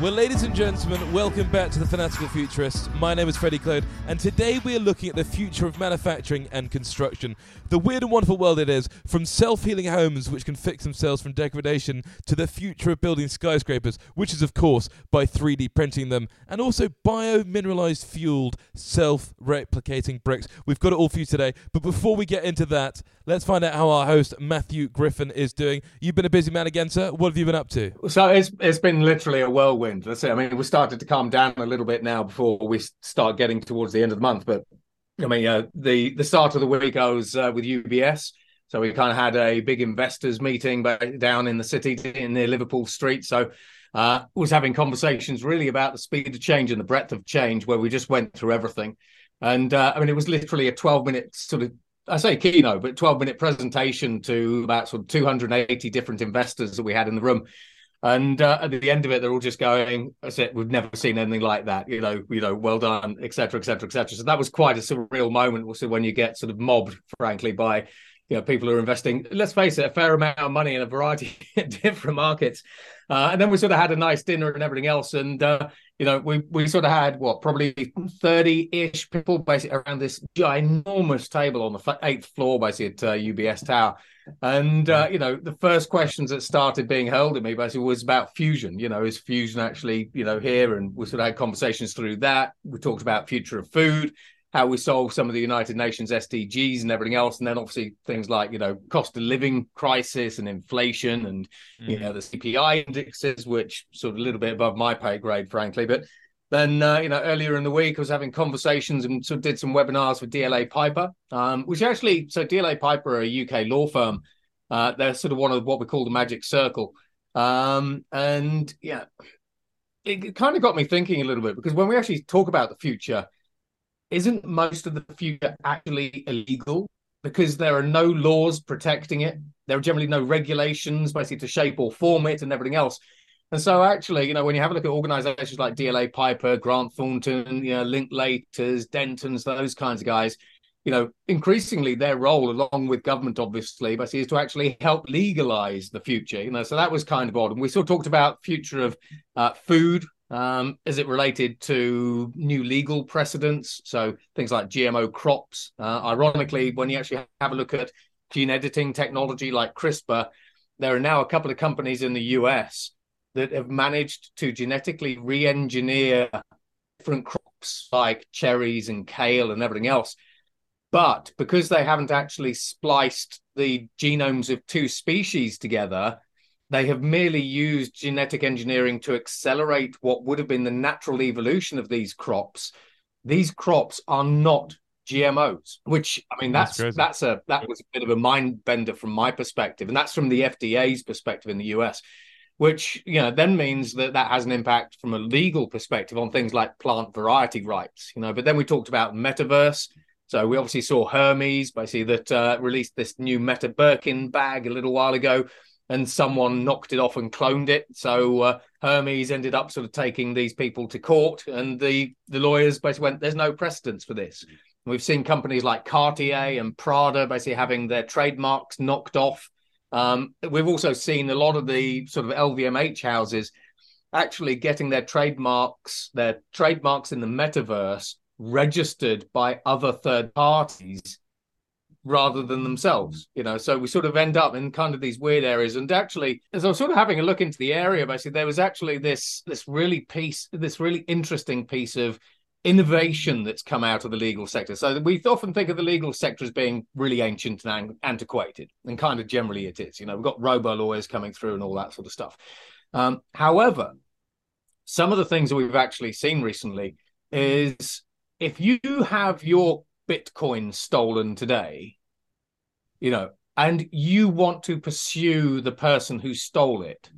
Well, ladies and gentlemen, welcome back to The Fanatical Futurist. My name is Freddie Clode, and today we are looking at the future of manufacturing and construction. The weird and wonderful world it is, from self-healing homes which can fix themselves from degradation to the future of building skyscrapers, which is, of course, by 3D printing them, and also bio-mineralized fueled self-replicating bricks. We've got it all for you today, but before we get into that, let's find out how our host, Matthew Griffin, is doing. You've been a busy man again, sir. What have you been up to? So it's been literally a whirlwind. That's it. I mean, we started to calm down a little bit now before we start getting towards the end of the month. But I mean, the start of the week I was with UBS, so we kind of had a big investors meeting back down in the city in the Liverpool street. So was having conversations really about the speed of change and the breadth of change, where we just went through everything. And I mean, it was literally a 12-minute sort of, I say keynote, but 12-minute presentation to about sort of 280 different investors that we had in the room. And at the end of it, they're all just going, "That's it. We've never seen anything like that. You know, well done, et cetera, et cetera, et cetera." So that was quite a surreal moment. Also, when you get sort of mobbed, frankly, by people who are investing, let's face it, a fair amount of money in a variety of different markets. And then we sort of had a nice dinner and everything else. And we sort of had probably 30-ish people basically around this ginormous table on the 8th floor, basically at UBS Tower. And the first questions that started being hurled at me basically was about fusion. Is fusion actually here? And we sort of had conversations through that. We talked about future of food, how we solve some of the United Nations SDGs and everything else. And then obviously things like, cost of living crisis and inflation and, the CPI indexes, which sort of a little bit above my pay grade, frankly. But then, earlier in the week, I was having conversations and sort of did some webinars with DLA Piper, which actually, so DLA Piper are a UK law firm. They're sort of one of what we call the magic circle. It kind of got me thinking a little bit, because when we actually talk about the future, isn't most of the future actually illegal because there are no laws protecting it? There are generally no regulations basically to shape or form it and everything else. And so actually, when you have a look at organizations like DLA Piper, Grant Thornton, Linklaters, Dentons, those kinds of guys, increasingly their role, along with government, obviously, basically, is to actually help legalize the future. So that was kind of odd. And we still talked about future of food, is it related to new legal precedents? So things like GMO crops. Ironically, when you actually have a look at gene editing technology like CRISPR, there are now a couple of companies in the US that have managed to genetically re-engineer different crops like cherries and kale and everything else. But because they haven't actually spliced the genomes of two species together, they have merely used genetic engineering to accelerate what would have been the natural evolution of these crops. These crops are not GMOs, which, I mean, that was a bit of a mind bender from my perspective. And that's from the FDA's perspective in the US, which, then means that has an impact from a legal perspective on things like plant variety rights, But then we talked about metaverse. So we obviously saw Hermes, basically, that released this new Meta Birkin bag a little while ago. And someone knocked it off and cloned it. So Hermes ended up sort of taking these people to court. And the lawyers basically went, there's no precedence for this. And we've seen companies like Cartier and Prada basically having their trademarks knocked off. We've also seen a lot of the sort of LVMH houses actually getting their trademarks in the metaverse registered by other third parties rather than themselves, So we sort of end up in kind of these weird areas. And actually, as I was sort of having a look into the area, basically, there was actually this really interesting piece of innovation that's come out of the legal sector. So we often think of the legal sector as being really ancient and antiquated, and kind of generally it is. We've got robo-lawyers coming through and all that sort of stuff. However, some of the things that we've actually seen recently is if you have your Bitcoin stolen today, and you want to pursue the person who stole it,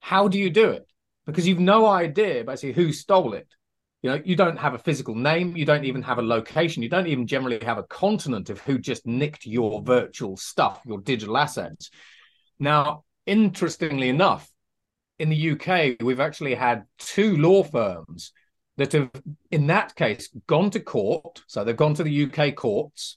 how do you do it? Because you've no idea basically who stole it. You don't have a physical name. You don't even have a location. You don't even generally have a continent of who just nicked your virtual stuff, your digital assets. Now, interestingly enough, in the UK, we've actually had two law firms that have, in that case, gone to court. So they've gone to the UK courts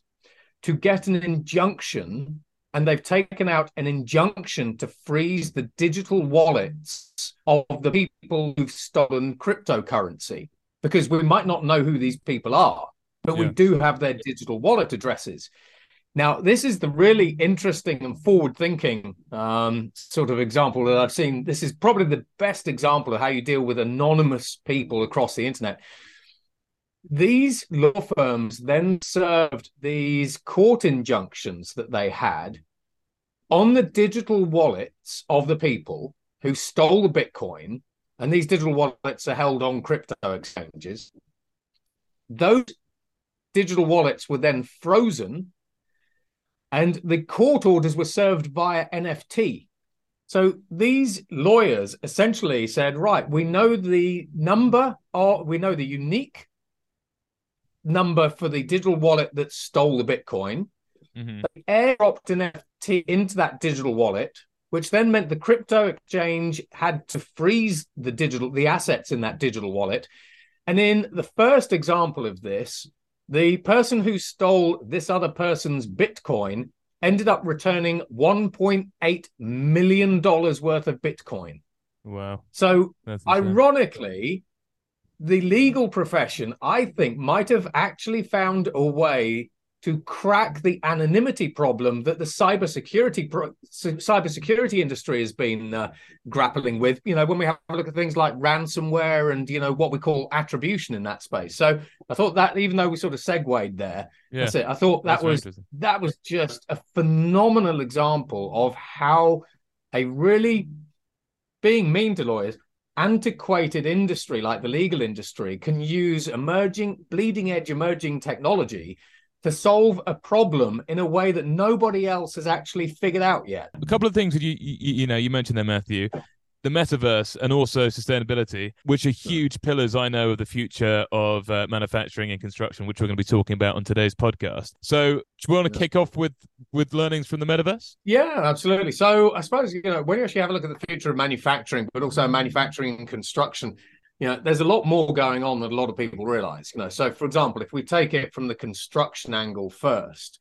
to get an injunction and they've taken out an injunction to freeze the digital wallets of the people who've stolen cryptocurrency, because we might not know who these people are, but we do have their digital wallet addresses. Now, this is the really interesting and forward-thinking sort of example that I've seen. This is probably the best example of how you deal with anonymous people across the internet. These law firms then served these court injunctions that they had on the digital wallets of the people who stole the Bitcoin, and these digital wallets are held on crypto exchanges. Those digital wallets were then frozen, and the court orders were served via NFT. So these lawyers essentially said, right, we know the number, or we know the unique number for the digital wallet that stole the Bitcoin. They airdropped an NFT into that digital wallet, which then meant the crypto exchange had to freeze the assets in that digital wallet. And in the first example of this, the person who stole this other person's Bitcoin ended up returning $1.8 million worth of Bitcoin. Wow. So ironically, the legal profession, I think, might have actually found a way to crack the anonymity problem that the cybersecurity industry has been grappling with. You know, when we have a look at things like ransomware and, you know, what we call attribution in that space. So I thought that, even though we sort of segued there, that's it. I thought that was just a phenomenal example of how a really, being mean to lawyers, antiquated industry like the legal industry can use bleeding edge emerging technology to solve a problem in a way that nobody else has actually figured out yet. A couple of things that you mentioned there, Matthew, the metaverse and also sustainability, which are huge pillars, I know, of the future of manufacturing and construction, which we're going to be talking about on today's podcast. So do we want to kick off with learnings from the metaverse? Yeah, absolutely. So I suppose, you know, when you actually have a look at the future of manufacturing, but also manufacturing and construction, you know, there's a lot more going on than a lot of people realize, you know. So, for example, if we take it from the construction angle first,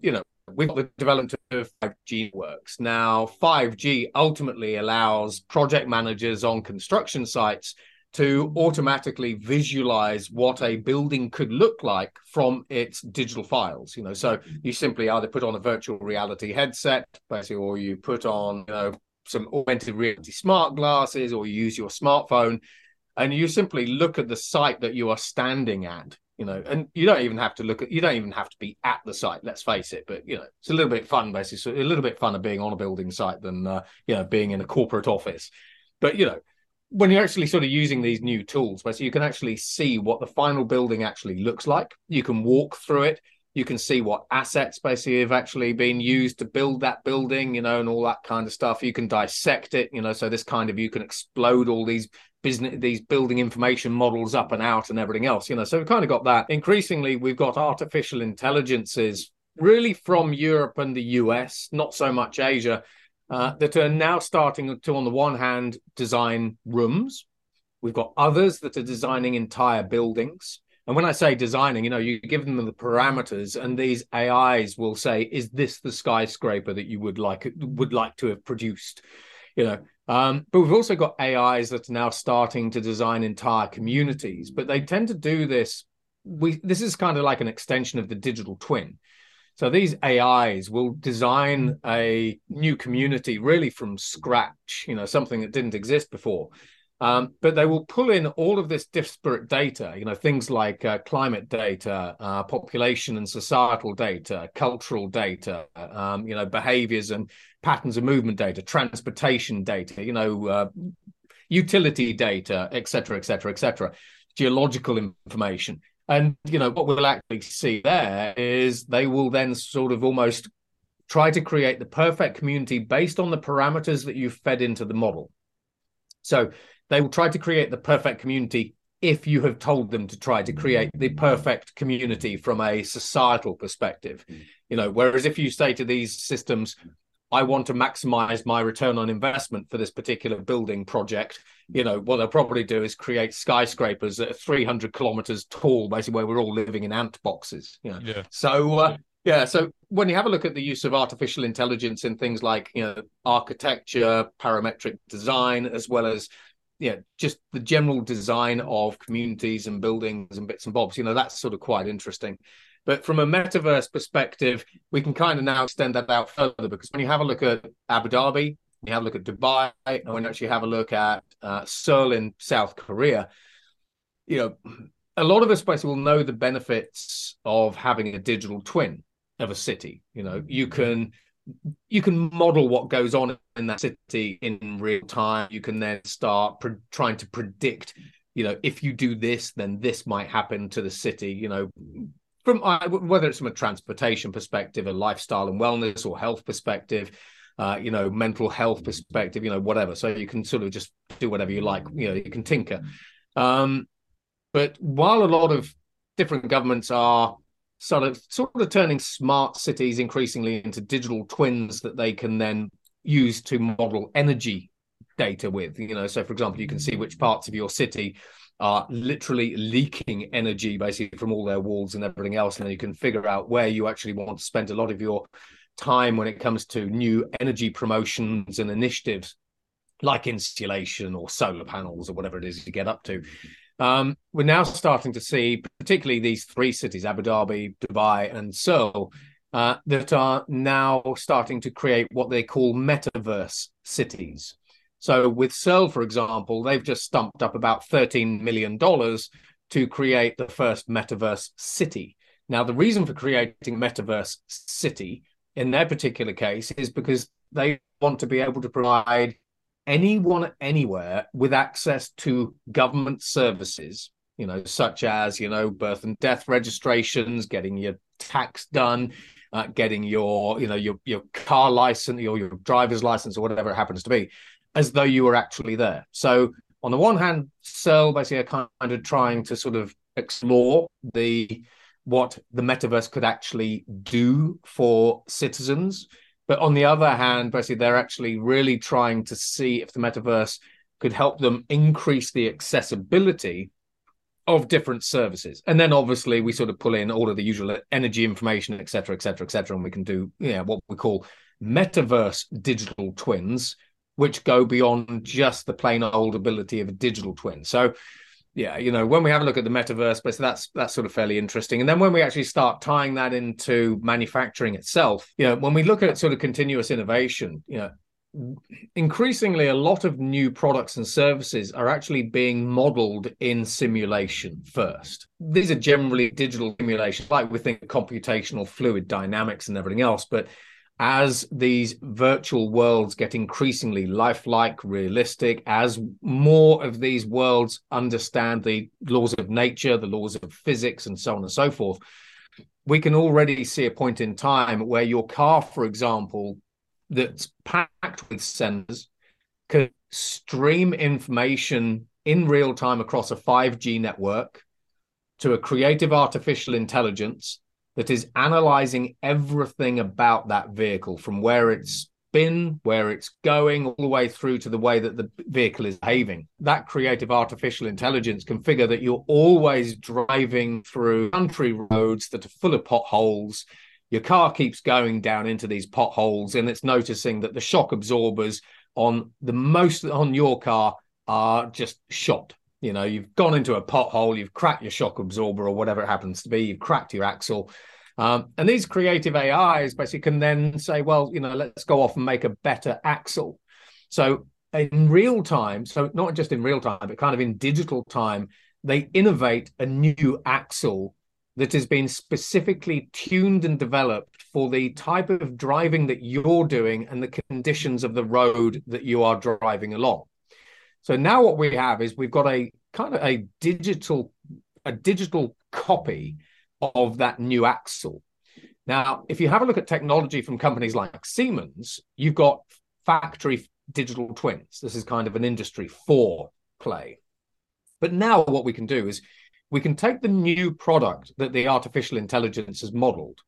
you know, we've got the development of 5G works. Now, 5G ultimately allows project managers on construction sites to automatically visualize what a building could look like from its digital files, you know. So you simply either put on a virtual reality headset, basically, or you put on, you know, some augmented reality smart glasses, or you use your smartphone, and you simply look at the site that you are standing at, you know, and you don't even have to you don't even have to be at the site, let's face it. But, you know, it's a little bit fun, basically. So a little bit funner being on a building site than, you know, being in a corporate office. But, you know, when you're actually sort of using these new tools, basically, you can actually see what the final building actually looks like. You can walk through it. You can see what assets basically have actually been used to build that building, you know, and all that kind of stuff. You can dissect it, you know, so this kind of, you can explode all these building information models up and out and everything else, you know. So we've kind of got that. Increasingly, we've got artificial intelligences really from Europe and the US, not so much Asia, that are now starting to, on the one hand, design rooms. We've got others that are designing entire buildings. And when I say designing, you know, you give them the parameters, and these AIs will say, is this the skyscraper that you would like to have produced? You know, but we've also got AIs that are now starting to design entire communities, but they tend to do this. This is kind of like an extension of the digital twin. So these AIs will design a new community really from scratch, you know, something that didn't exist before. But they will pull in all of this disparate data, you know, things like climate data, population and societal data, cultural data, you know, behaviors and patterns of movement data, transportation data, you know, utility data, et cetera, et cetera, et cetera, geological information. And, you know, what we'll actually see there is they will then sort of almost try to create the perfect community based on the parameters that you've fed into the model. So they will try to create the perfect community if you have told them to try to create the perfect community from a societal perspective. You know, whereas if you say to these systems, I want to maximize my return on investment for this particular building project, you know, what they'll probably do is create skyscrapers that are 300 kilometers tall, basically, where we're all living in ant boxes. You know? Yeah. So Yeah, so when you have a look at the use of artificial intelligence in things like, you know, architecture, parametric design, as well as, you know, just the general design of communities and buildings and bits and bobs, you know, that's sort of quite interesting. But from a metaverse perspective, we can kind of now extend that out further, because when you have a look at Abu Dhabi, you have a look at Dubai, and when you actually have a look at Seoul in South Korea, you know, a lot of us basically will know the benefits of having a digital twin of a city. You know, you can model what goes on in that city in real time. You can then start trying to predict, you know, if you do this, then this might happen to the city, you know, from whether it's from a transportation perspective, a lifestyle and wellness or health perspective, you know, mental health perspective, you know, whatever. So you can sort of just do whatever you like, you know, you can tinker. But while a lot of different governments are sort of turning smart cities increasingly into digital twins that they can then use to model energy data with, you know, so for example, you can see which parts of your city are literally leaking energy basically from all their walls and everything else. And then you can figure out where you actually want to spend a lot of your time when it comes to new energy promotions and initiatives like insulation or solar panels or whatever it is you get up to. We're now starting to see, particularly these three cities, Abu Dhabi, Dubai and Seoul, that are now starting to create what they call metaverse cities. So with Seoul, for example, they've just stumped up about $13 million to create the first metaverse city. Now, the reason for creating metaverse city in their particular case is because they want to be able to provide anyone anywhere with access to government services, you know, such as, you know, birth and death registrations, getting your tax done, getting your, you know, your car license or your driver's license or whatever it happens to be, as though you were actually there. So on the one hand, Seoul basically are kind of trying to sort of explore what the metaverse could actually do for citizens. But on the other hand, basically, they're actually really trying to see if the metaverse could help them increase the accessibility of different services. And then obviously we sort of pull in all of the usual energy information, et cetera, et cetera, et cetera. And we can do, you know, what we call metaverse digital twins, which go beyond just the plain old ability of a digital twin. So, yeah, you know, when we have a look at the metaverse, but that's sort of fairly interesting. And then when we actually start tying that into manufacturing itself, you know, when we look at sort of continuous innovation, you know, increasingly a lot of new products and services are actually being modeled in simulation first. These are generally digital simulations, like we think computational fluid dynamics and everything else. But as these virtual worlds get increasingly lifelike, realistic, as more of these worlds understand the laws of nature, the laws of physics, and so on and so forth, we can already see a point in time where your car, for example, that's packed with sensors, can stream information in real time across a 5G network to a creative artificial intelligence that is analyzing everything about that vehicle, from where it's been, where it's going, all the way through to the way that the vehicle is behaving. That creative artificial intelligence can figure that you're always driving through country roads that are full of potholes. Your car keeps going down into these potholes, and it's noticing that the shock absorbers on your car are just shot. You know, you've gone into a pothole, you've cracked your shock absorber or whatever it happens to be, you've cracked your axle. And these creative AIs basically can then say, well, you know, let's go off and make a better axle. So in real time, so not just in real time, but kind of in digital time, they innovate a new axle that has been specifically tuned and developed for the type of driving that you're doing and the conditions of the road that you are driving along. So now what we have is we've got a kind of a digital copy of that new axle. Now, if you have a look at technology from companies like Siemens, you've got factory digital twins. This is kind of an industry 4 play. But now what we can do is we can take the new product that the artificial intelligence has modeled,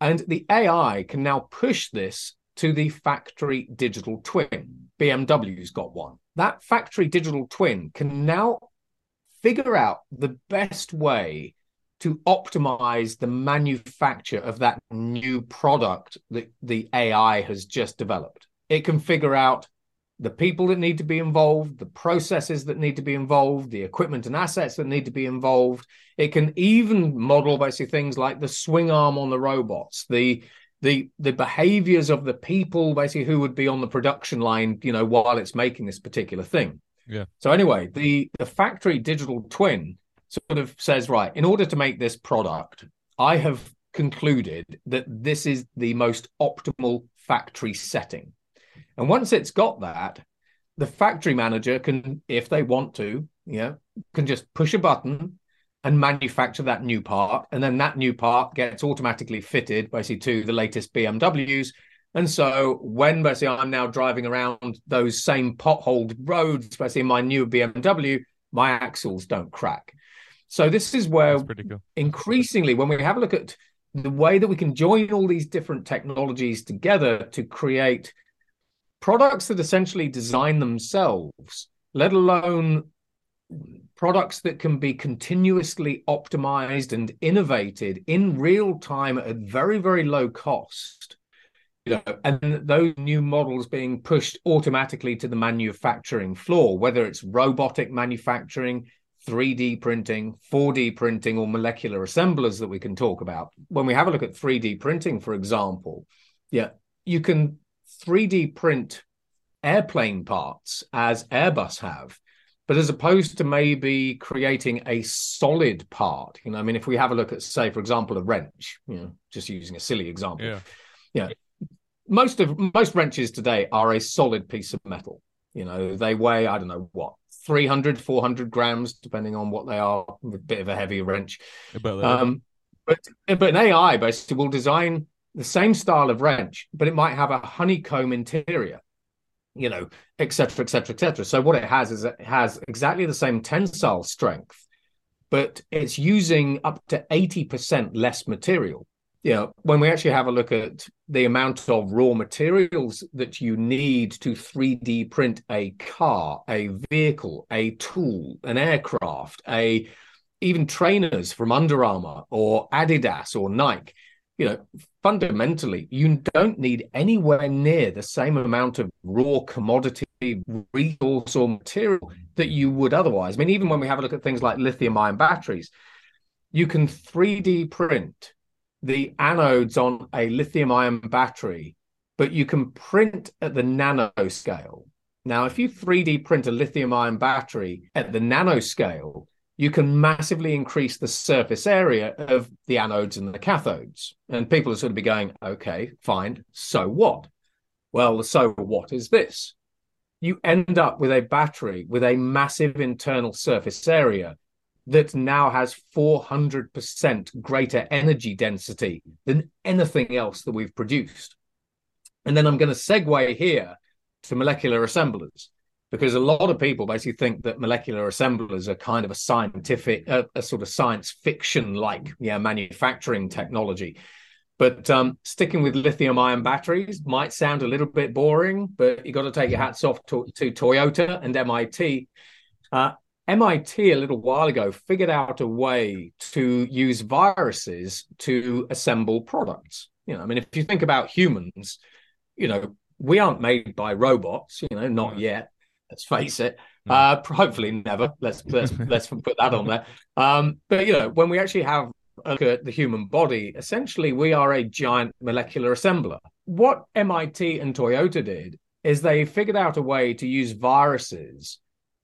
and the AI can now push this to the factory digital twin. BMW's got one. That factory digital twin can now figure out the best way to optimize the manufacture of that new product that the AI has just developed. It can figure out the people that need to be involved, the processes that need to be involved, the equipment and assets that need to be involved. It can even model basically things like the swing arm on the robots, the behaviors of the people basically who would be on the production line, you know, while it's making this particular thing. Yeah. So anyway, the factory digital twin sort of says, right, in order to make this product, I have concluded that this is the most optimal factory setting. And once it's got that, the factory manager can, if they want to, can just push a button and manufacture that new part. And then that new part gets automatically fitted basically to the latest BMWs. And so when basically I'm now driving around those same potholed roads, basically in my new BMW, my axles don't crack. So this is where increasingly when we have a look at the way that we can join all these different technologies together to create products that essentially design themselves, let alone products that can be continuously optimized and innovated in real time at very, very low cost, you know, and those new models being pushed automatically to the manufacturing floor, whether it's robotic manufacturing, 3D printing, 4D printing, or molecular assemblers that we can talk about. When we have a look at 3D printing, for example, you can 3D print airplane parts as Airbus have, but as opposed to maybe creating a solid part, you know, I mean, if we have a look at, say, for example, a wrench, you know, just using a silly example, most wrenches today are a solid piece of metal. You know, they weigh, I don't know what, 300, 400 grams, depending on what they are, with a bit of a heavy wrench. But an AI basically will design the same style of wrench, but it might have a honeycomb interior, you know, et cetera, et cetera, et cetera. So what it has is it has exactly the same tensile strength, but it's using up to 80% less material. You know, when we actually have a look at the amount of raw materials that you need to 3D print a car, a vehicle, a tool, an aircraft, even trainers from Under Armour or Adidas or Nike, you know, fundamentally, you don't need anywhere near the same amount of raw commodity, resource, or material that you would otherwise. I mean, even when we have a look at things like lithium-ion batteries, you can 3D print the anodes on a lithium-ion battery, but you can print at the nanoscale. Now, if you 3D print a lithium-ion battery at the nanoscale, you can massively increase the surface area of the anodes and the cathodes. And people are sort of be going, okay, fine, so what? Well, so what is this? You end up with a battery with a massive internal surface area that now has 400% greater energy density than anything else that we've produced. And then I'm going to segue here to molecular assemblers, because a lot of people basically think that molecular assemblers are kind of a scientific, a sort of science fiction-like manufacturing technology. But sticking with lithium-ion batteries might sound a little bit boring, but you've got to take your hats off to Toyota and MIT. MIT a little while ago figured out a way to use viruses to assemble products. You know, I mean, if you think about humans, you know, we aren't made by robots, you know, not yet. Let's face it. Hopefully never. Let's put that on there. But, you know, when we actually have a look at the human body, essentially we are a giant molecular assembler. What MIT and Toyota did is they figured out a way to use viruses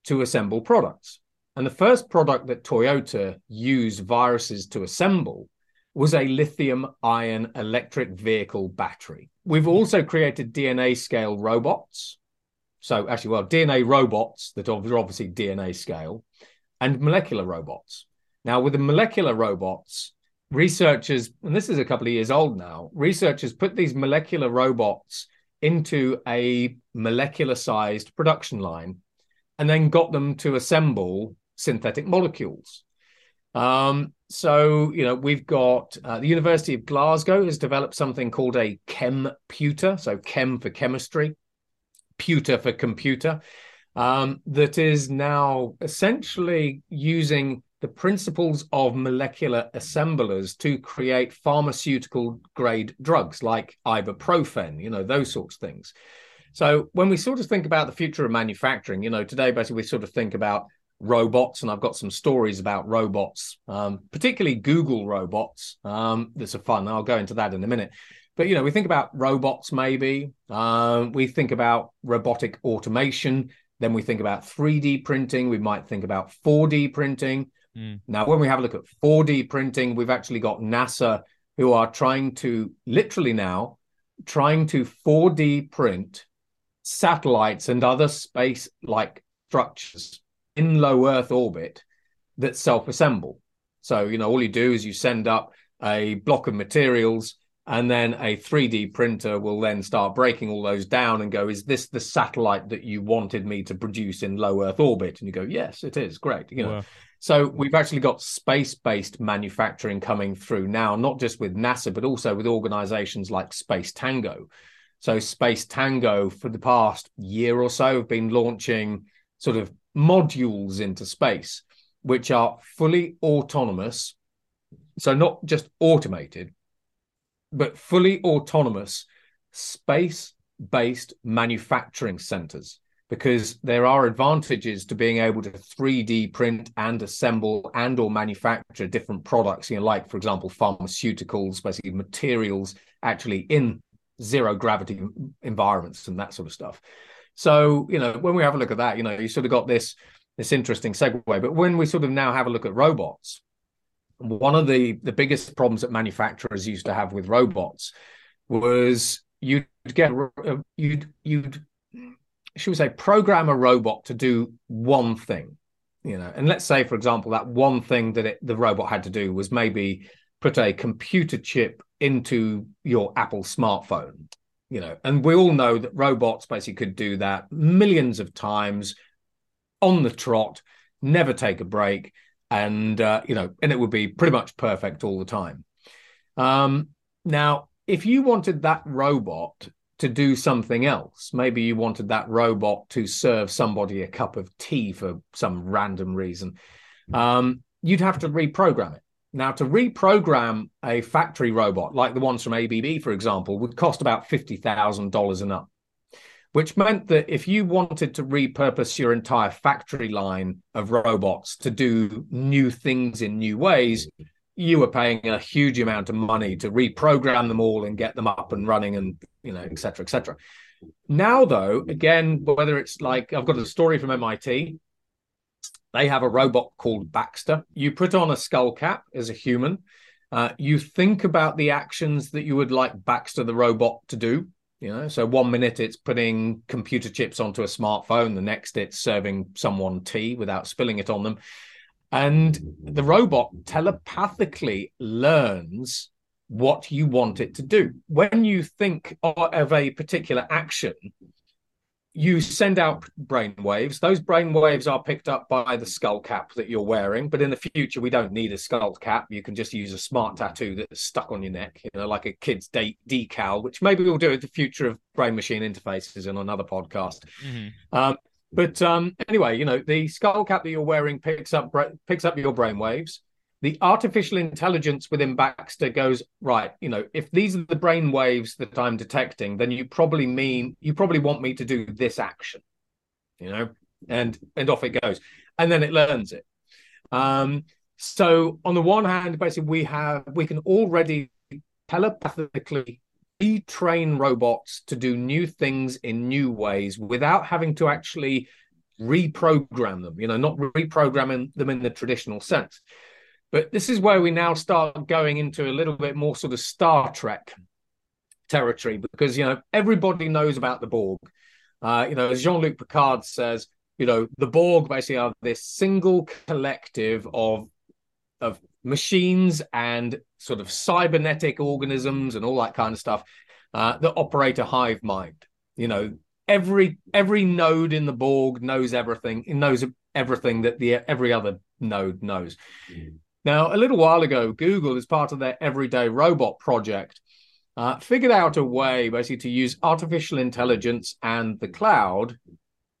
to assemble products. And the first product that Toyota used viruses to assemble was a lithium-ion electric vehicle battery. We've also created DNA-scale robots. So actually, well, DNA robots that are obviously DNA scale, and molecular robots. Now, with the molecular robots, researchers, and this is a couple of years old now, researchers put these molecular robots into a molecular-sized production line and then got them to assemble synthetic molecules. So, you know, we've got the University of Glasgow has developed something called a chem-puter, so chem for chemistry, puter for computer, that is now essentially using the principles of molecular assemblers to create pharmaceutical grade drugs like ibuprofen, you know, those sorts of things. So when we sort of think about the future of manufacturing, you know, today, basically we sort of think about robots, and I've got some stories about robots, particularly Google robots. That's a fun, I'll go into that in a minute. But, you know, we think about robots, maybe we think about robotic automation. Then we think about 3D printing. We might think about 4D printing. Now, when we have a look at 4D printing, we've actually got NASA who are trying to literally now trying to 4D print satellites and other space-like structures in low Earth orbit that self-assemble. So, you know, all you do is you send up a block of materials, and then a 3D printer will then start breaking all those down and go, is this the satellite that you wanted me to produce in low Earth orbit? And you go, yes, it is. Great. You know, wow. So we've actually got space-based manufacturing coming through now, not just with NASA, but also with organizations like Space Tango. So Space Tango for the past year or so have been launching sort of modules into space, which are fully autonomous. So not just automated, but fully autonomous space-based manufacturing centers, because there are advantages to being able to 3D print and assemble and or manufacture different products, you know, like, for example, pharmaceuticals, basically materials actually in zero gravity environments and that sort of stuff. So, you know, when we have a look at that, you know, you sort of got this interesting segue. But when we sort of now have a look at robots, one of the biggest problems that manufacturers used to have with robots was you'd program a robot to do one thing, you know, and let's say, for example, that one thing that the robot had to do was maybe put a computer chip into your Apple smartphone, you know, and we all know that robots basically could do that millions of times on the trot, never take a break. And, you know, and it would be pretty much perfect all the time. Now, if you wanted that robot to do something else, maybe you wanted that robot to serve somebody a cup of tea for some random reason, you'd have to reprogram it. Now, to reprogram a factory robot like the ones from ABB, for example, would cost about $50,000 and up, which meant that if you wanted to repurpose your entire factory line of robots to do new things in new ways, you were paying a huge amount of money to reprogram them all and get them up and running and, you know, et cetera, et cetera. Now, though, again, whether it's like, I've got a story from MIT. They have a robot called Baxter. You put on a skull cap as a human. You think about the actions that you would like Baxter the robot to do. You know, so 1 minute it's putting computer chips onto a smartphone. The next it's serving someone tea without spilling it on them. And the robot telepathically learns what you want it to do. When you think of a particular action, you send out brainwaves. Those brainwaves are picked up by the skull cap that you're wearing. But in the future, we don't need a skull cap. You can just use a smart tattoo that's stuck on your neck, you know, like a kid's decal, which maybe we'll do at the future of brain-machine interfaces in another podcast. Mm-hmm. Anyway, you know, the skull cap that you're wearing picks up your brainwaves. The artificial intelligence within Baxter goes, right, you know, if these are the brain waves that I'm detecting, then you probably want me to do this action, you know, and off it goes. And then it learns it. So on the one hand, basically we can already telepathically retrain robots to do new things in new ways without having to actually reprogram them, you know, not reprogramming them in the traditional sense. But this is where we now start going into a little bit more sort of Star Trek territory, because, you know, everybody knows about the Borg. You know, as Jean-Luc Picard says, you know, the Borg basically are this single collective of machines and sort of cybernetic organisms and all that kind of stuff that operate a hive mind. You know, every node in the Borg knows everything. It knows everything that every other node knows. Now, a little while ago, Google, as part of their Everyday Robot project, figured out a way basically to use artificial intelligence and the cloud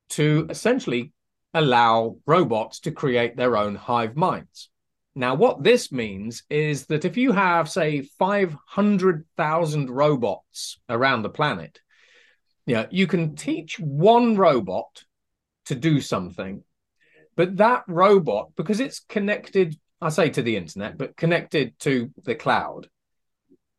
to essentially allow robots to create their own hive minds. Now, what this means is that if you have, say, 500,000 robots around the planet, you can teach one robot to do something, but that robot, because it's connected, I say to the internet, but connected to the cloud,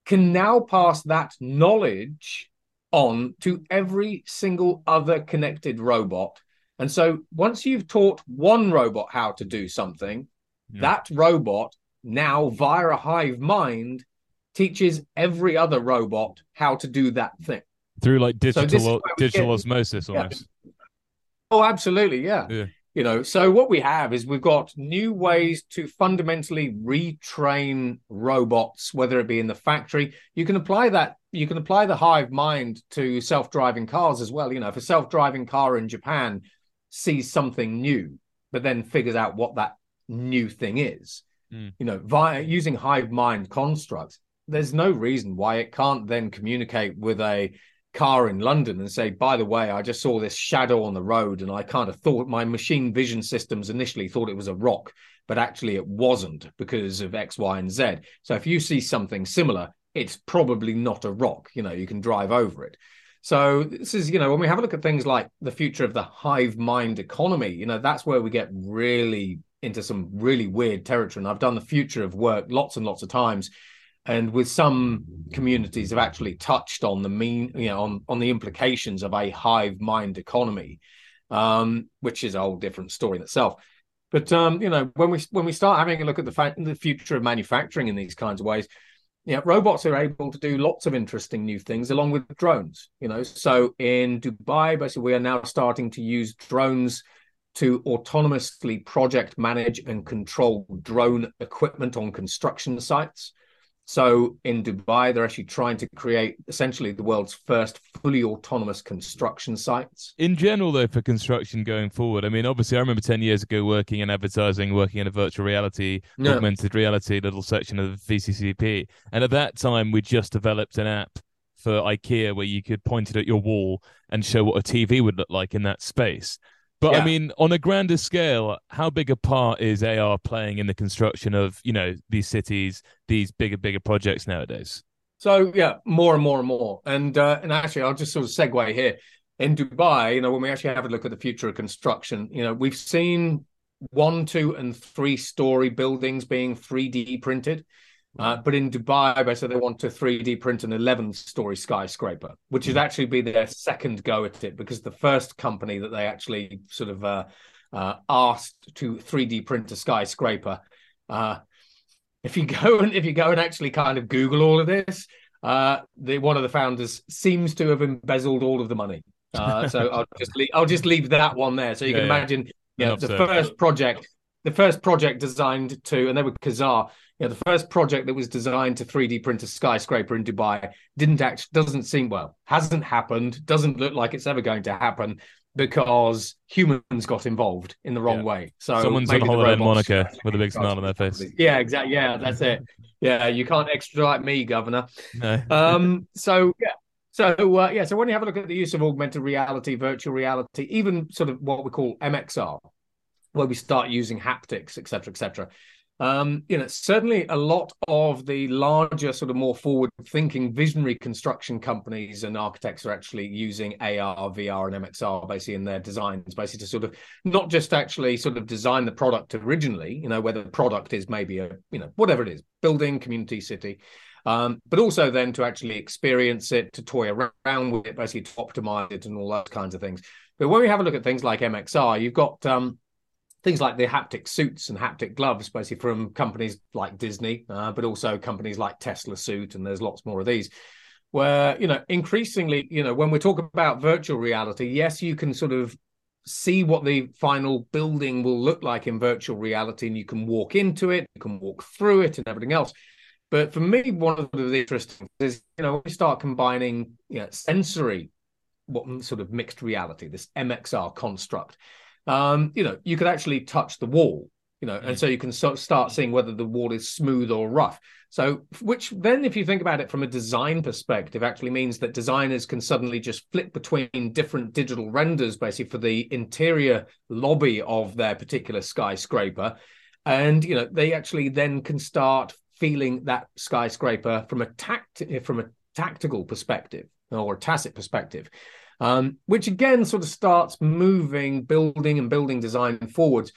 can now pass that knowledge on to every single other connected robot. And so once you've taught one robot how to do something, that robot now, via a hive mind, teaches every other robot how to do that thing. Through like digital osmosis almost. Yeah. Oh, absolutely, yeah. You know, so what we have is we've got new ways to fundamentally retrain robots, whether it be in the factory. You can apply that. You can apply the hive mind to self-driving cars as well. You know, if a self-driving car in Japan sees something new, but then figures out what that new thing is, you know, via using hive mind constructs, there's no reason why it can't then communicate with a car in London and say, by the way, I just saw this shadow on the road and I kind of thought my machine vision systems initially thought it was a rock, but actually it wasn't because of X, Y, and Z. So if you see something similar, it's probably not a rock. You know, you can drive over it. So this is, you know, when we have a look at things like the future of the hive mind economy, you know, that's where we get really into some really weird territory. And I've done the future of work lots and lots of times. And with some communities have actually touched on the on the implications of a hive mind economy, which is a whole different story in itself. But you know, when we start having a look at the future of manufacturing in these kinds of ways, robots are able to do lots of interesting new things along with drones. You know, so in Dubai, basically, we are now starting to use drones to autonomously project, manage, and control drone equipment on construction sites. So in Dubai, they're actually trying to create essentially the world's first fully autonomous construction sites. In general, though, for construction going forward, I mean, obviously, I remember 10 years ago working in advertising, working in a virtual reality, augmented reality little section of the VCCP. And at that time, we just developed an app for IKEA where you could point it at your wall and show what a TV would look like in that space. But I mean, on a grander scale, how big a part is AR playing in the construction of, you know, these cities, these bigger projects nowadays? So, yeah, more and more. And actually, I'll just sort of segue here. In Dubai, you know, when we actually have a look at the future of construction, you know, we've seen 1, 2, and 3-story buildings being 3D printed. But in Dubai, so they want to 3D print an 11-story skyscraper, which would actually be their second go at it, because the first company that they actually sort of asked to 3D print a skyscraper, if you go and actually kind of Google all of this, one of the founders seems to have embezzled all of the money. So I'll just leave that one there. So you can imagine, the first project designed to, and they were Khazar. You know, the first project that was designed to 3D print a skyscraper in Dubai hasn't happened, doesn't look like it's ever going to happen because humans got involved in the wrong way. So someone's on holiday in Monaco with a big smile on their face. Yeah, exactly. Yeah, that's it. Yeah, you can't extradite me, Governor. No. So when you have a look at the use of augmented reality, virtual reality, even sort of what we call MXR, where we start using haptics, etc., you know, certainly a lot of the larger sort of more forward-thinking visionary construction companies and architects are actually using AR, VR, and MXR basically in their designs, basically to sort of not just actually sort of design the product originally, you know, where the product is maybe a, you know, whatever it is, building, community, city, but also then to actually experience it, to toy around with it, basically to optimize it and all those kinds of things. But when we have a look at things like MXR, you've got things like the haptic suits and haptic gloves, basically from companies like Disney, but also companies like Tesla Suit, and there's lots more of these, where, you know, increasingly, you know, when we talk about virtual reality, yes, you can sort of see what the final building will look like in virtual reality, and you can walk into it, you can walk through it and everything else. But for me, one of the interesting things is, you know, when we start combining, you know, sensory, what sort of mixed reality, this MXR construct, you know, you could actually touch the wall. you know, and so you can start seeing whether the wall is smooth or rough. So, which then, if you think about it from a design perspective, actually means that designers can suddenly just flip between different digital renders, basically, for the interior lobby of their particular skyscraper. And, you know, they actually then can start feeling that skyscraper from a tactical perspective or a tacit perspective, which again sort of starts moving, building design forwards.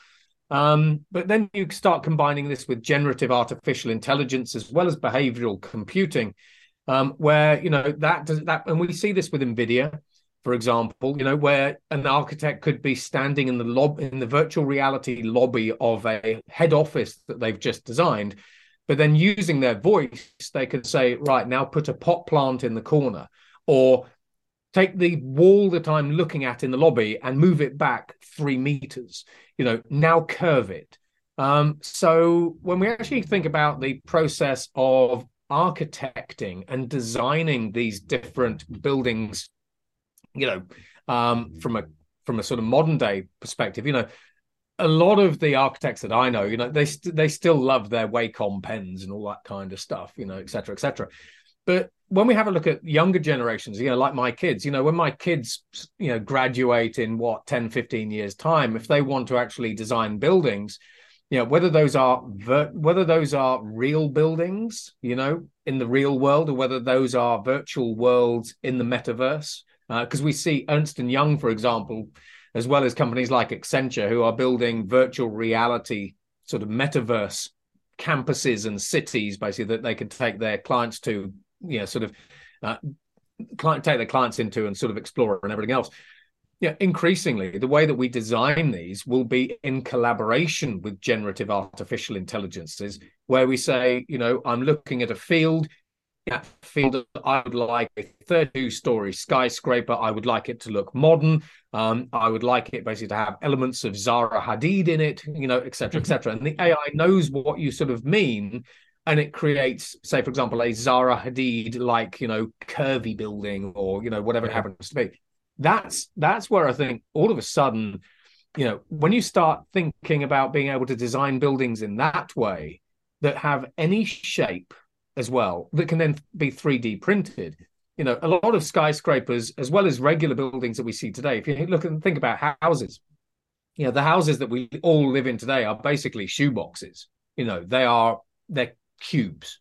But then you start combining this with generative artificial intelligence as well as behavioral computing, where, you know, and we see this with NVIDIA, for example, you know, where an architect could be standing in the virtual reality lobby of a head office that they've just designed, but then using their voice, they could say, right, now put a pot plant in the corner, or take the wall that I'm looking at in the lobby and move it back 3 meters, you know, now curve it. So when we actually think about the process of architecting and designing these different buildings, you know, from a sort of modern day perspective, you know, a lot of the architects that I know, you know, they still love their Wacom pens and all that kind of stuff, you know, et cetera, et cetera. But when we have a look at younger generations, you know, like my kids, you know, when my kids, you know, graduate in 10, 15 years time, if they want to actually design buildings, you know, whether those are real buildings, you know, in the real world, or whether those are virtual worlds in the metaverse, because we see Ernst & Young, for example, as well as companies like Accenture, who are building virtual reality sort of metaverse campuses and cities, basically, that they can take their clients to, you know, sort of take their clients into and sort of explore and everything else. Yeah, increasingly, the way that we design these will be in collaboration with generative artificial intelligences, where we say, you know, I'm looking at a field. In that field, I would like a 32-story skyscraper. I would like it to look modern. I would like it basically to have elements of Zaha Hadid in it, you know, et cetera, et cetera. And the AI knows what you sort of mean. And it creates, say, for example, a Zaha Hadid, like, you know, curvy building, or, you know, whatever it happens to be. That's where I think all of a sudden, you know, when you start thinking about being able to design buildings in that way that have any shape as well, that can then be 3D printed, you know, a lot of skyscrapers, as well as regular buildings that we see today, if you look and think about houses, you know, the houses that we all live in today are basically shoeboxes. You know, they're cubes.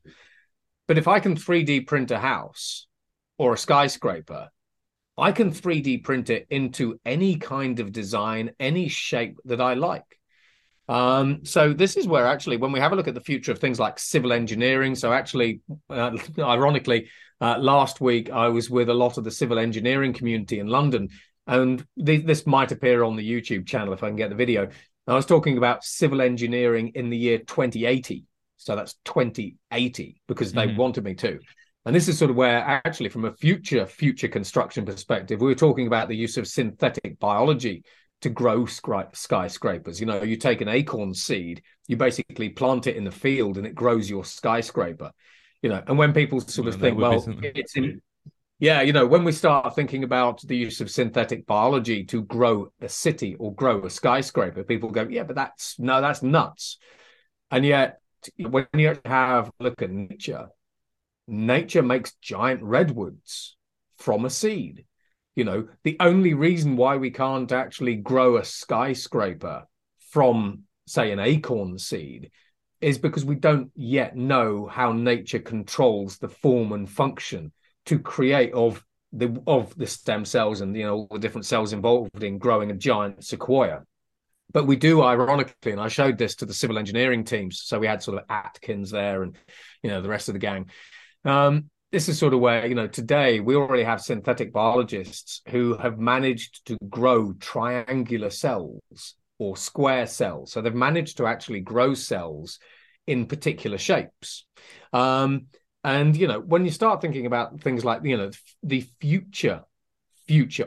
But if I can 3D print a house or a skyscraper, I can 3D print it into any kind of design, any shape that I like. So this is where actually, when we have a look at the future of things like civil engineering, so actually, ironically, last week I was with a lot of the civil engineering community in London, and this might appear on the YouTube channel if I can get the video. I was talking about civil engineering in the year 2080. So that's 2080, because they wanted me to. And this is sort of where actually from a future construction perspective, we were talking about the use of synthetic biology to grow skyscrapers. You know, you take an acorn seed, you basically plant it in the field and it grows your skyscraper. You know, and when people sort of think, well, you know, when we start thinking about the use of synthetic biology to grow a city or grow a skyscraper, people go, yeah, but that's nuts. And yet, when you have a look at nature makes giant redwoods from a seed. You know, the only reason why we can't actually grow a skyscraper from, say, an acorn seed is because we don't yet know how nature controls the form and function to create of the stem cells and, you know, all the different cells involved in growing a giant sequoia. But we do, ironically, and I showed this to the civil engineering teams. So we had sort of Atkins there and, you know, the rest of the gang. This is sort of where, you know, today we already have synthetic biologists who have managed to grow triangular cells or square cells. So they've managed to actually grow cells in particular shapes. And, you know, when you start thinking about things like, you know, the future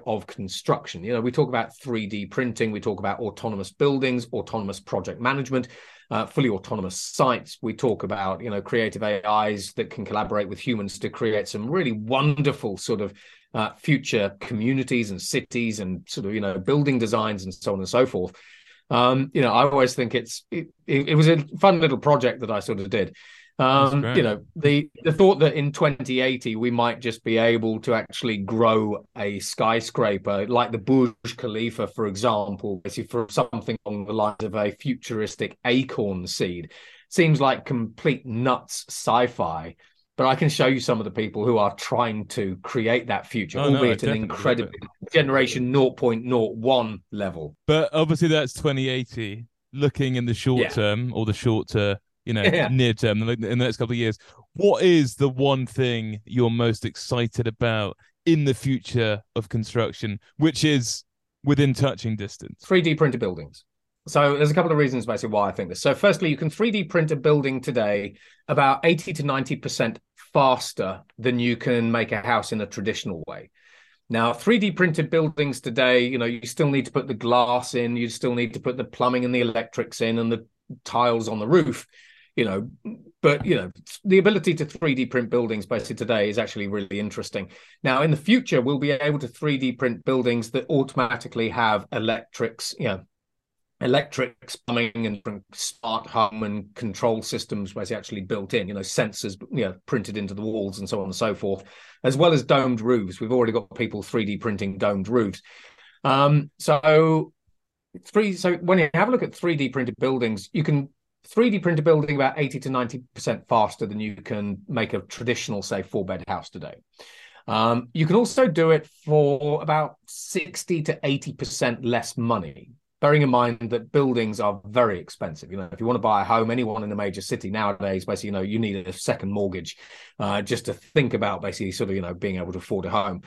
of construction. You know, we talk about 3D printing, we talk about autonomous buildings, autonomous project management, fully autonomous sites. We talk about, you know, creative AIs that can collaborate with humans to create some really wonderful sort of future communities and cities and sort of, you know, building designs and so on and so forth. You know, I always think it was a fun little project that I sort of did. You know, the thought that in 2080 we might just be able to actually grow a skyscraper like the Burj Khalifa, for example, basically for something along the lines of a futuristic acorn seed, seems like complete nuts sci-fi. But I can show you some of the people who are trying to create that future, albeit an incredible generation 0.01 level. But obviously that's 2080. Looking in the short term, or the shorter, you know, near term, in the next couple of years, what is the one thing you're most excited about in the future of construction, which is within touching distance? 3D printer buildings. So there's a couple of reasons basically why I think this. So firstly, you can 3D print a building today about 80 to 90% faster than you can make a house in a traditional way. Now, 3D printed buildings today, you know, you still need to put the glass in, you still need to put the plumbing and the electrics in and the tiles on the roof, you know, but, you know, the ability to 3D print buildings basically today is actually really interesting. Now, in the future, we'll be able to 3D print buildings that automatically have electrics, you know, electrics, plumbing, and smart home and control systems basically actually built in, you know, sensors, you know, printed into the walls and so on and so forth, as well as domed roofs. We've already got people 3D printing domed roofs. So when you have a look at 3D printed buildings, you can 3D print a building about 80 to 90% faster than you can make a traditional, say, four-bed house today. You can also do it for about 60 to 80% less money, bearing in mind that buildings are very expensive. You know, if you want to buy a home, anyone in a major city nowadays, basically, you know, you need a second mortgage just to think about basically sort of, you know, being able to afford a home.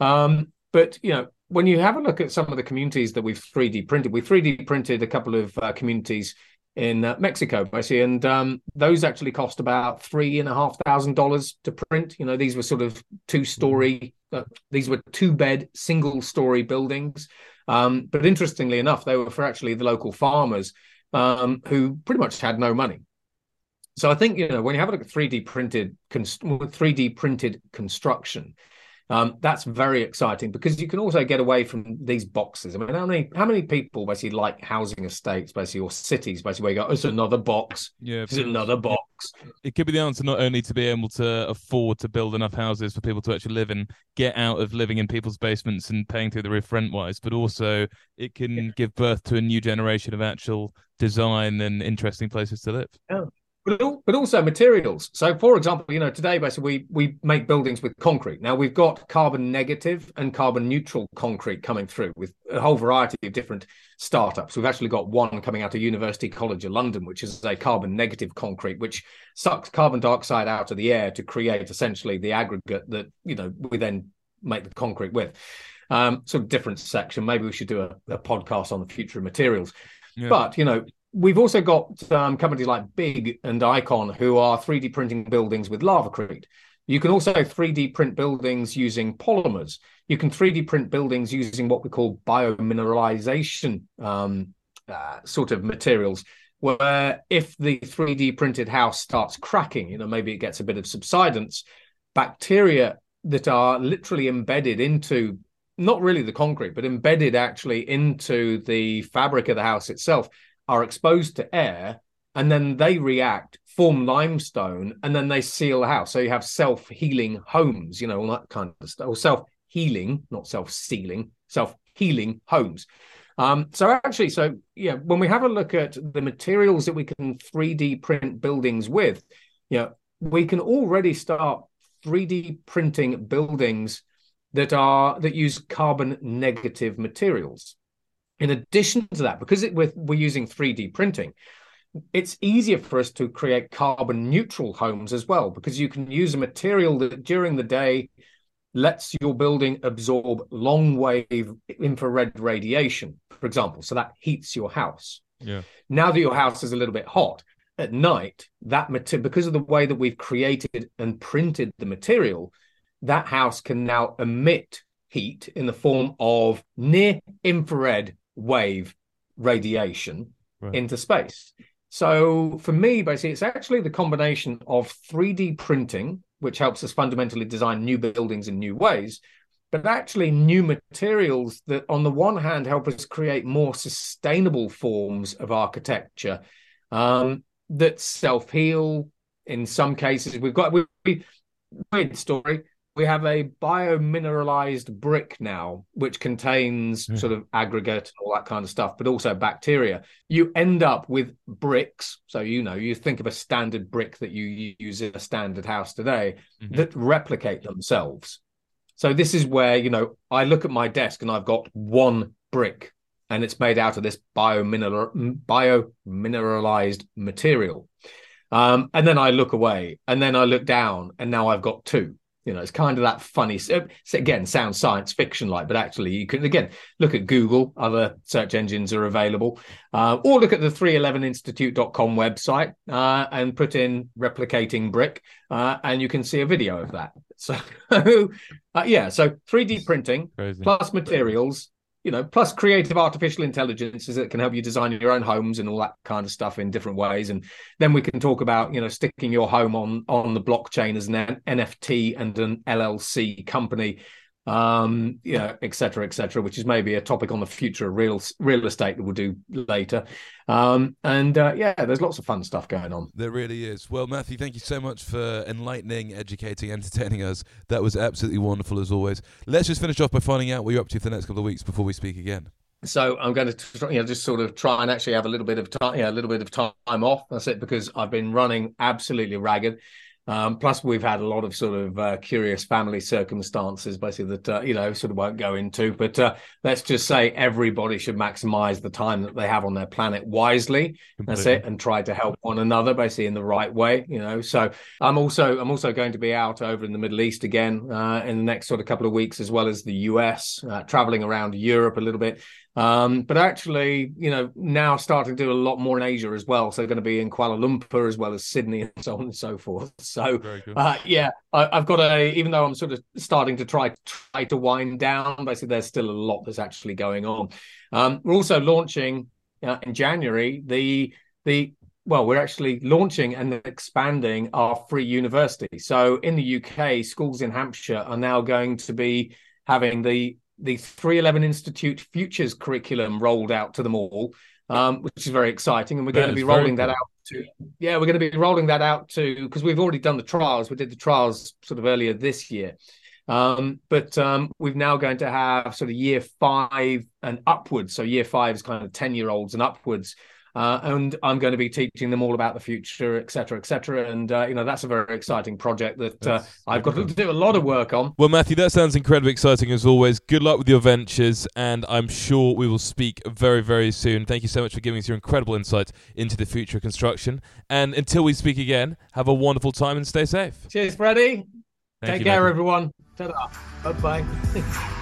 But, you know, when you have a look at some of the communities that we've 3D printed, we 3D printed a couple of communities in Mexico, basically, and those actually cost about $3,500 to print. You know, these were sort of two-bed, single-story buildings. But interestingly enough, they were for actually the local farmers who pretty much had no money. So I think, you know, when you have a look at 3D printed construction, that's very exciting because you can also get away from these boxes. I mean, how many people basically like housing estates, basically, or cities, basically, where you go, oh, it's another box, it's another box. It could be the answer not only to be able to afford to build enough houses for people to actually live in, get out of living in people's basements and paying through the roof rent-wise, but also it can give birth to a new generation of actual design and interesting places to live. Yeah. But also materials. So, for example, you know, today, basically, we make buildings with concrete. Now, we've got carbon negative and carbon neutral concrete coming through with a whole variety of different startups. We've actually got one coming out of University College of London, which is a carbon negative concrete, which sucks carbon dioxide out of the air to create essentially the aggregate that, you know, we then make the concrete with. Sort of different section. Maybe we should do a podcast on the future of materials. Yeah. But, you know, we've also got companies like Big and Icon who are 3D printing buildings with lavacrete. You can also 3D print buildings using polymers. You can 3D print buildings using what we call biomineralization sort of materials, where if the 3D printed house starts cracking, you know, maybe it gets a bit of subsidence, bacteria that are literally embedded into, not really the concrete, but embedded actually into the fabric of the house itself, are exposed to air, and then they react, form limestone, and then they seal the house. So you have self-healing homes, you know, all that kind of stuff, or self-healing, not self-sealing, self-healing homes. So when we have a look at the materials that we can 3D print buildings with, you know, we can already start 3D printing buildings that use carbon negative materials. In addition to that, because we're using 3D printing, it's easier for us to create carbon neutral homes as well, because you can use a material that during the day lets your building absorb long wave infrared radiation, for example. So that heats your house. Yeah. Now that your house is a little bit hot at night, because of the way that we've created and printed the material, that house can now emit heat in the form of near infrared wave radiation into space. So for me, basically, it's actually the combination of 3D printing, which helps us fundamentally design new buildings in new ways, but actually new materials that on the one hand help us create more sustainable forms of architecture that self-heal. In some cases, weird story. We have a biomineralized brick now, which contains sort of aggregate and all that kind of stuff, but also bacteria. You end up with bricks. So, you think of a standard brick that you use in a standard house today that replicate themselves. So this is where, I look at my desk and I've got one brick and it's made out of this biomineralized material. And then I look away and then I look down and now I've got two. It's kind of that funny. Again, sounds science fiction like, but actually you can, again, look at Google. Other search engines are available. Or look at the 311institute.com website and put in replicating brick and you can see a video of that. So, so 3D printing plus materials, plus creative artificial intelligences that can help you design your own homes and all that kind of stuff in different ways. And then we can talk about, sticking your home on the blockchain as an NFT and an LLC company, et cetera, which is maybe a topic on the future of real estate that we'll do later. There's lots of fun stuff going on. There really is. Well, Matthew, thank you so much for enlightening, educating, entertaining us. That was absolutely wonderful as always. Let's just finish off by finding out what you're up to for the next couple of weeks before we speak again. So I'm going to just sort of try and actually have a little bit of time off. That's it, because I've been running absolutely ragged. Plus, we've had a lot of sort of curious family circumstances, basically, that, sort of won't go into. But let's just say everybody should maximize the time that they have on their planet wisely. That's it. And try to help one another, basically, in the right way. So I'm also going to be out over in the Middle East again in the next sort of couple of weeks, as well as the US, traveling around Europe a little bit. But actually, now starting to do a lot more in Asia as well. So going to be in Kuala Lumpur as well as Sydney and so on and so forth. So, I've got even though I'm sort of starting to try to wind down, basically there's still a lot that's actually going on. We're also launching in January, we're actually launching and expanding our free university. So in the UK, schools in Hampshire are now going to be having the 311 Institute Futures curriculum rolled out to them all, which is very exciting. And we're going to be rolling that out to, because we've already done the trials. We did the trials sort of earlier this year. But we're now going to have sort of year five and upwards. So year five is kind of 10-year-olds and upwards. And I'm going to be teaching them all about the future, et cetera, et cetera. And, that's a very exciting project that I've got to do a lot of work on. Well, Matthew, that sounds incredibly exciting as always. Good luck with your ventures. And I'm sure we will speak very, very soon. Thank you so much for giving us your incredible insights into the future of construction. And until we speak again, have a wonderful time and stay safe. Cheers, Freddie. Take care, Matthew. Everyone. Ta-da. Bye-bye.